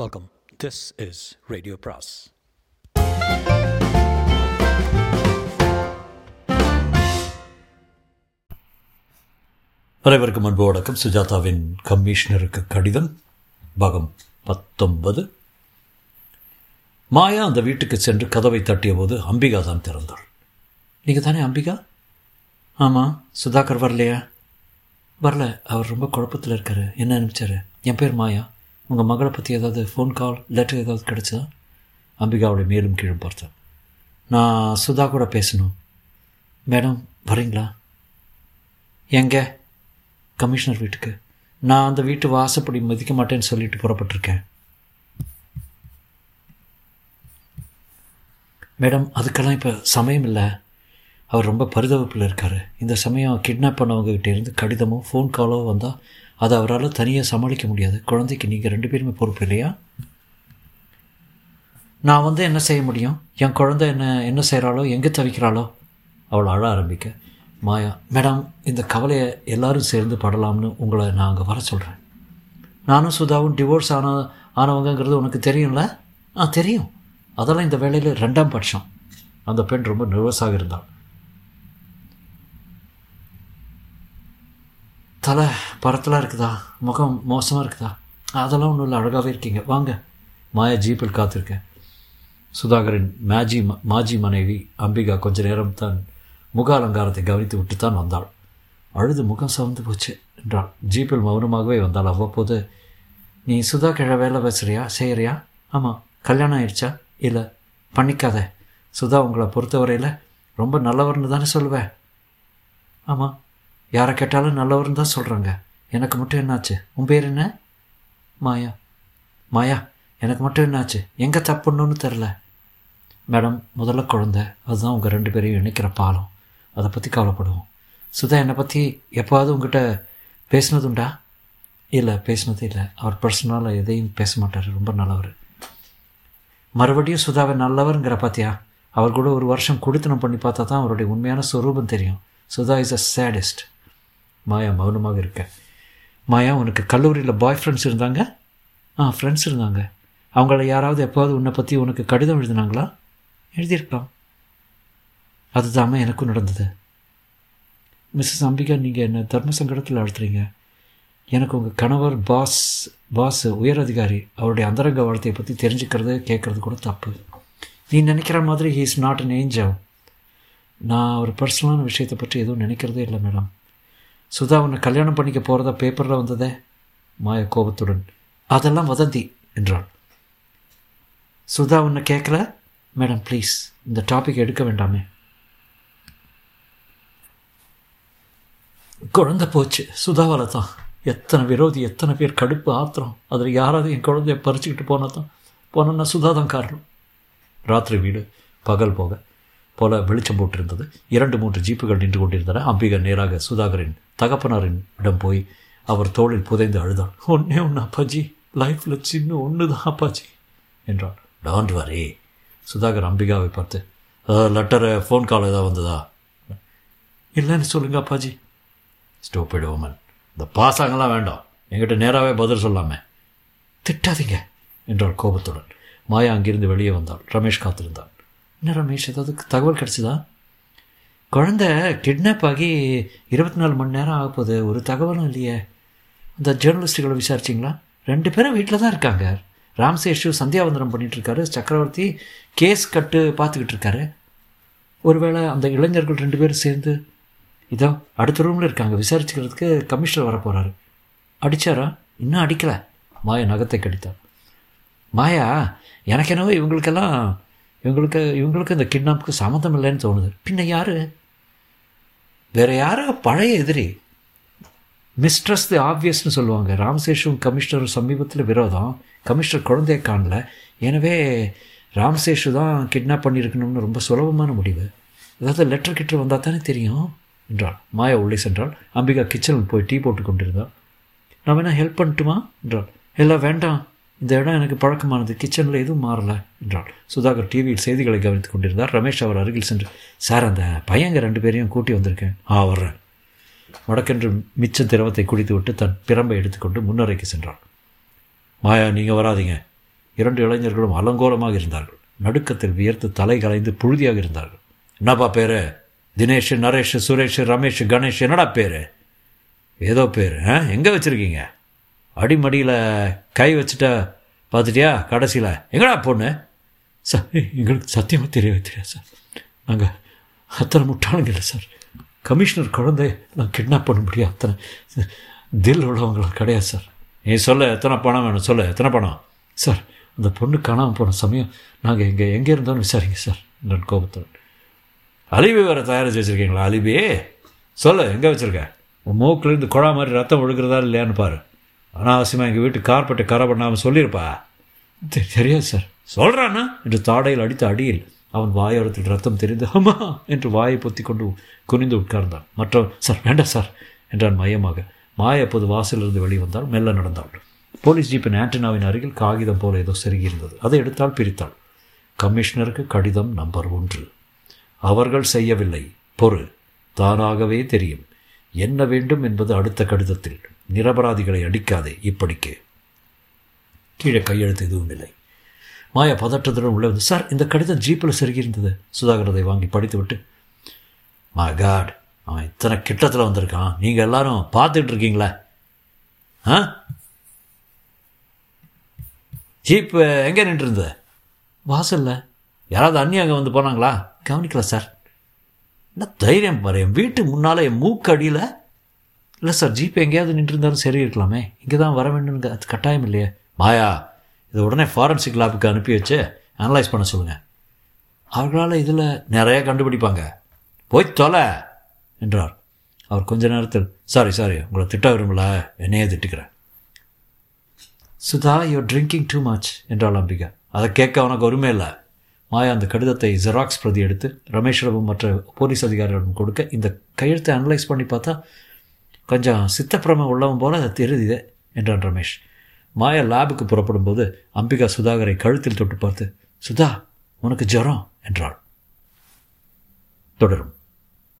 Welcome. This is RadioPras. அனைவருக்கும் அன்பு வணக்கம். சுஜாதாவின் கமிஷனருக்கு கடிதம் பாகம் 19. மாயா அந்த வீட்டுக்கு சென்று கதவை தட்டிய போது அம்பிகா தான் திறந்தாள். நீங்கள் தானே அம்பிகா? ஆமாம். சுதாகர் வரலையா? வரல, அவர் ரொம்ப குழப்பத்தில் இருக்காரு. என்ன நினைச்சாரு? என் பேர் மாயா. உங்கள் மகளை பற்றி ஏதாவது ஃபோன் கால் லெட்டர் ஏதாவது கிடச்சதா? அம்பிகாவோட மேலும் கீழும் பார்த்தேன். நான் சுதா கூட பேசணும். மேடம் வரீங்களா? எங்கே? கமிஷனர் வீட்டுக்கு. நான் அந்த வீட்டு வாசப்படி மதிக்க மாட்டேன்னு சொல்லிட்டு புறப்பட்டுருக்கேன். மேடம் அதுக்கெல்லாம் இப்போ சமயம் இல்லை. அவர் ரொம்ப பரிதாபத்தில் இருக்கார். இந்த சமயம் கிட்னாப் பண்ணவங்ககிட்டேருந்து கடிதமும் ஃபோன் காலோ வந்தால் அதை அவரால் தனியாக சமாளிக்க முடியாது. குழந்தைக்கு நீங்கள் 2 பேருமே பொறுப்பு இல்லையா? நான் வந்து என்ன செய்ய முடியும்? என் குழந்தை என்ன செய்கிறாளோ, எங்கே தவிக்கிறாளோ. அவளை அழ ஆரம்பிக்க மாயா, மேடம் இந்த கவலையை எல்லோரும் சேர்ந்து படலாம்னு உங்களை நான் அங்கே வர சொல்கிறேன். நானும் சுதாவும் டிவோர்ஸ் ஆனவங்கிறது உனக்கு தெரியும்ல? ஆ தெரியும். அதெல்லாம் இந்த வேலையில் 2ஆம் பட்சம். அந்த பெண் ரொம்ப நர்வஸாக இருந்தாள். தலை பரத்தலாக இருக்குதா? முகம் மோசமாக இருக்குதா? அதெல்லாம் ஒன்றும் இல்லை, அழகாகவே இருக்கீங்க. வாங்க. மாயா ஜீப்பில் காத்திருக்கேன். சுதாகரின் மாஜி மனைவி அம்பிகா கொஞ்ச நேரம் தான் முக அலங்காரத்தை கவனித்து விட்டு தான் வந்தாள். அழுது முகம் சவந்து போச்சு என்றாள். ஜீப்பில் மௌனமாகவே வந்தாள். அவ்வப்போது, நீ சுதா கிழ வேலை செய்கிறியா? ஆமாம். கல்யாணம் ஆயிடுச்சா? இல்லை. பண்ணிக்காத. சுதா உங்களை பொறுத்தவரையில் ரொம்ப நல்லவர்னு தானே சொல்லுவேன்? ஆமாம், யாரை கேட்டாலும் நல்லவர்னு தான் சொல்கிறாங்க. எனக்கு மட்டும் என்னாச்சு? உன் பேர் என்ன? மாயா. மாயா, எனக்கு மட்டும் என்னாச்சு? எங்கே தப்புன்னு தெரில. மேடம் முதல்ல குழந்தை, அதுதான் உங்கள் 2 பேரையும் இணைக்கிற பாலம். அதை பற்றி கவலைப்படுவோம். சுதா என்னை பற்றி எப்போது உங்ககிட்ட பேசினதுண்டா? இல்லை, பேசினதே இல்லை. அவர் பர்சனலாக எதையும் பேச மாட்டார். ரொம்ப நல்லவர். மறுபடியும் சுதாவை நல்லவருங்கிற பார்த்தியா? அவர் கூட 1 வருஷம் குடித்தனம் பண்ணி பார்த்தா தான் அவருடைய உண்மையான ஸ்வரூபம் தெரியும். Sudha is a saddest. Maya மௌனமாக இருக்க, மாயா உனக்கு கல்லூரியில் பாய் ஃப்ரெண்ட்ஸ் இருந்தாங்க? ஆ, ஃப்ரெண்ட்ஸ் இருந்தாங்க. அவங்கள யாராவது எப்போது உன்னை பற்றி உனக்கு கடிதம் எழுதினாங்களா? எழுதியிருக்கலாம். அதுதாம்மா எனக்கும் நடந்தது. மிஸ்ஸஸ் அம்பிகா, நீங்கள் என்னை தர்ம சங்கடத்தில் அழுத்துறீங்க. எனக்கு உங்கள் கணவர் பாஸ் உயர் அதிகாரி. அவருடைய அந்தரங்க வார்த்தையை பற்றி தெரிஞ்சுக்கிறது கேட்குறது கூட தப்பு. நீ நினைக்கிற மாதிரி he is not an angel. நான் ஒரு பர்சனலான விஷயத்தை பற்றி எதுவும் நினைக்கிறதே இல்லை மேடம். சுதா உன்னை கல்யாணம் பண்ணிக்க போகிறதா பேப்பரில் வந்ததே? மாயா கோபத்துடன், அதெல்லாம் வதந்தி என்றாள். சுதா உன்னை கேட்கல? மேடம் ப்ளீஸ், இந்த டாபிக் எடுக்க வேண்டாமே. குழந்தை போச்சு, சுதாவால் தான். எத்தனை விரோதி, எத்தனை பேர், கடுப்பு, ஆத்திரம். அதில் யாராவது என் குழந்தைய பறிச்சுக்கிட்டு போனேன்னா சுதா தான் காரணம். ராத்திரி வீடு பகல் போக போல வெளிச்சம் போட்டிருந்தது. 2-3 ஜீப்புகள் நின்று கொண்டிருந்தன. அம்பிகா நேராக சுதாகரின் தகப்பனாரின் இடம் போய் அவர் தோளில் புதைந்து அழுதான். ஒன்று அப்பாஜி, லைஃப்பில் சின்ன 1 தான் அப்பாஜி என்றான். டான்ட் வரி. சுதாகர் அம்பிகாவை பார்த்து, லெட்டரு ஃபோன் கால் ஏதாவது வந்ததா? இல்லைன்னு சொல்லுங்க அப்பாஜி. ஸ்டூபிட் வுமன், இந்த பாசாங்கெல்லாம் வேண்டாம். என்கிட்ட நேராகவே பதில் சொல்லாமே. திட்டாதீங்க என்றாள் கோபத்துடன். மாயா அங்கிருந்து வெளியே வந்தாள். ரமேஷ் காத்திருந்தான். என்ன ரமேஷ், ஏதாவது தகவல் கிடச்சிதா? குழந்தை கிட்னாப் ஆகி 24 மணி நேரம் ஆக போகுது, ஒரு தகவலும் இல்லையே. அந்த ஜேர்னலிஸ்ட்டுகளை விசாரிச்சிங்களா? 2 பேரும் வீட்டில் தான் இருக்காங்க. ராம்சேஷு சந்தியாவந்தனம் பண்ணிகிட்ருக்காரு. சக்கரவர்த்தி கேஸ் கட்டு பார்த்துக்கிட்டு இருக்காரு. ஒருவேளை அந்த இளைஞர்கள் 2 பேரும் சேர்ந்து இதோ அடுத்த ரூமில் இருக்காங்க. விசாரிச்சுக்கிறதுக்கு கமிஷனர் வர போகிறாரு. அடித்தாரா? இன்னும் அடிக்கலை. மாயா நகத்தை கடித்தார். மாயா, எனக்கு என்னவோ இவங்களுக்கு இந்த கிட்னாப்புக்கு சம்மந்தம் இல்லைன்னு தோணுது. பின்ன யார்? வேறு யாரோ பழைய எதிரி. மிஸ்ட்ரஸ் தி ஆப்வியஸ்னு சொல்லுவாங்க. ராம்சேஷும் கமிஷனரும் சமீபத்தில் விரோதம். கமிஷனர் குழந்தைய காணல, எனவே ராம்சேஷு தான் கிட்னாப் பண்ணியிருக்கணும்னு ரொம்ப சுலபமான முடிவு. ஏதாவது லெட்டர் கிட்டர் வந்தால் தானே தெரியும் என்றாள். மாயா உள்ளே சென்றாள். அம்பிகா கிச்சனுக்கு போய் டீ போட்டு கொண்டிருந்தாள். நான் வேணா ஹெல்ப் பண்ணட்டுமா என்றாள். எல்லாம் வேண்டாம், இந்த இடம் எனக்கு பழக்கமானது. கிச்சனில் எதுவும் மாறலை என்றாள். சுதாகர் டிவியில் செய்திகளை கவனித்துக் கொண்டிருந்தார். ரமேஷ் அவர் அருகில் சென்று, சார் அந்த பையங்க 2 பேரையும் கூட்டி வந்திருக்கேன். ஆ வர்றேன். வடக்கென்று மிச்ச திரவத்தை குடித்து விட்டு தன் பிரம்பை எடுத்துக்கொண்டு முன்னரைக்கு சென்றாள். மாயா, நீங்கள் வராதிங்க, இரண்டு இளைஞர்களும் அலங்கோலமாக இருந்தார்கள். நடுக்கத்தில் வியர்த்து தலை கலைந்து புழுதியாக இருந்தார்கள். என்னப்பா பேர்? தினேஷ், நரேஷ், சுரேஷ், ரமேஷ், கணேஷ். என்னடா பேர்? ஏதோ பேர். எங்கே வச்சுருக்கீங்க? அடிமடியில் கை வச்சுட்டா பார்த்துட்டியா? கடைசியில் எங்கடா பொண்ணு? எங்களுக்கு சத்தியமாக தெரியாது சார். நாங்கள் அத்தனை முட்டாளுங்க இல்லை சார். கமிஷனர் குழந்தை நான் கிட்னாப் பண்ண முடியும். அத்தனை தில் உள்ளவங்களுக்கு கிடையாது சார். நீ சொல்ல எத்தனை பணம் வேணும்? சொல்ல எத்தனை பணம் சார்? அந்த பொண்ணு காணாமல் போன சமயம் நாங்கள் எங்கே இருந்தோன்னு விசாரிங்க சார். நான் கோபத்தோடு. அலிபி வேறு தயாரித்து வச்சுருக்கீங்களா? அலிபி சொல்ல எங்கே வச்சுருக்க? மூக்கிலேருந்து குழா மாதிரி ரத்தம் ஒழுக்கிறதா இல்லையான்னு பாரு. அனாவசியமாக எங்கள் வீட்டு கார்பெட்டை கரை பண்ணாமல் சொல்லியிருப்பா? தெரியாது சார். சொல்கிறான்னா என்று தாடையில் அடித்த அடியில் அவன் வாயோரத்தில் ரத்தம் தெரிந்து அம்மா என்று வாயை பொத்தி கொண்டு குனிந்து உட்கார்ந்தான். மற்றவன் சார் வேண்டாம் சார் என்றான் மையமாக. மாய அப்போது வாசலிலிருந்து வெளிவந்தால் மெல்ல நடந்தாள். போலீஸ் ஜீப்பின் ஆண்டனாவின் அருகில் காகிதம் போல ஏதோ செருகியிருந்தது. அதை எடுத்தால் பிரித்தாள். கமிஷனருக்கு கடிதம் நம்பர் 1. அவர்கள் செய்யவில்லை, பொறு தானாகவே தெரியும். என்ன வேண்டும் என்பது அடுத்த கடிதத்தில். நிரபராதிகளை அடிக்காதே இப்படிக்கு. கீழே கையெழுத்து எதுவும் இல்லை. மாயா பதற்றத்துடன் உள்ளே வந்து சார் இந்த கடிதம் ஜீப்பில் செருகியிருந்தது. சுதாகரதை வாங்கி படித்து விட்டு மை காட் அவன் இத்தனை கிட்டத்தில் வந்திருக்கான். நீங்கள் எல்லாரும் பார்த்துட்டு இருக்கீங்களா? ஆ ஜீப் எங்கே நின்றுருந்தது? வாசலில். யாராவது அண்ணி அங்கே வந்து போனாங்களா? கவனிக்கல சார். என்ன தைரியம் பாரு, என் வீட்டு முன்னால் என் மூக்கடியில். இல்லை சார், ஜீப் எங்கேயாவது நின்றுருந்தாலும் சரி இருக்கலாமே. இங்கே தான் வர வேண்டும்ங்க அது கட்டாயம் இல்லையே. மாயா இது உடனே ஃபாரன்சிக் லேபுக்கு அனுப்பி வச்சு அனலைஸ் பண்ண சொல்லுங்கள். அவர்களால் இதில் நிறையா கண்டுபிடிப்பாங்க. போய் தொலை என்றார் அவர் கொஞ்ச நேரத்தில். சாரி உங்களை திட்ட விரும்பல, என்னையே திட்டுக்கிறேன். Sudha your drinking too much என்றாள் அம்பிகா. அதை கேட்க அவனுக்கு உரிமை இல்லை. மாயா அந்த கடிதத்தை ஜெராக்ஸ் பிரதி எடுத்து ரமேஷிடமும் மற்ற போலீஸ் அதிகாரிகளிடம் கொடுக்க இந்த கையெழுத்தை அனலைஸ் பண்ணி பார்த்தா கொஞ்சம் சித்தப்பிரம உள்ளவன் போல அதை தெரியுது என்றான் ரமேஷ். மாயா லேபுக்கு புறப்படும் போது அம்பிகா சுதாகரை கழுத்தில் தொட்டு பார்த்து சுதா உனக்கு ஜரம் என்றாள். தொடரும்.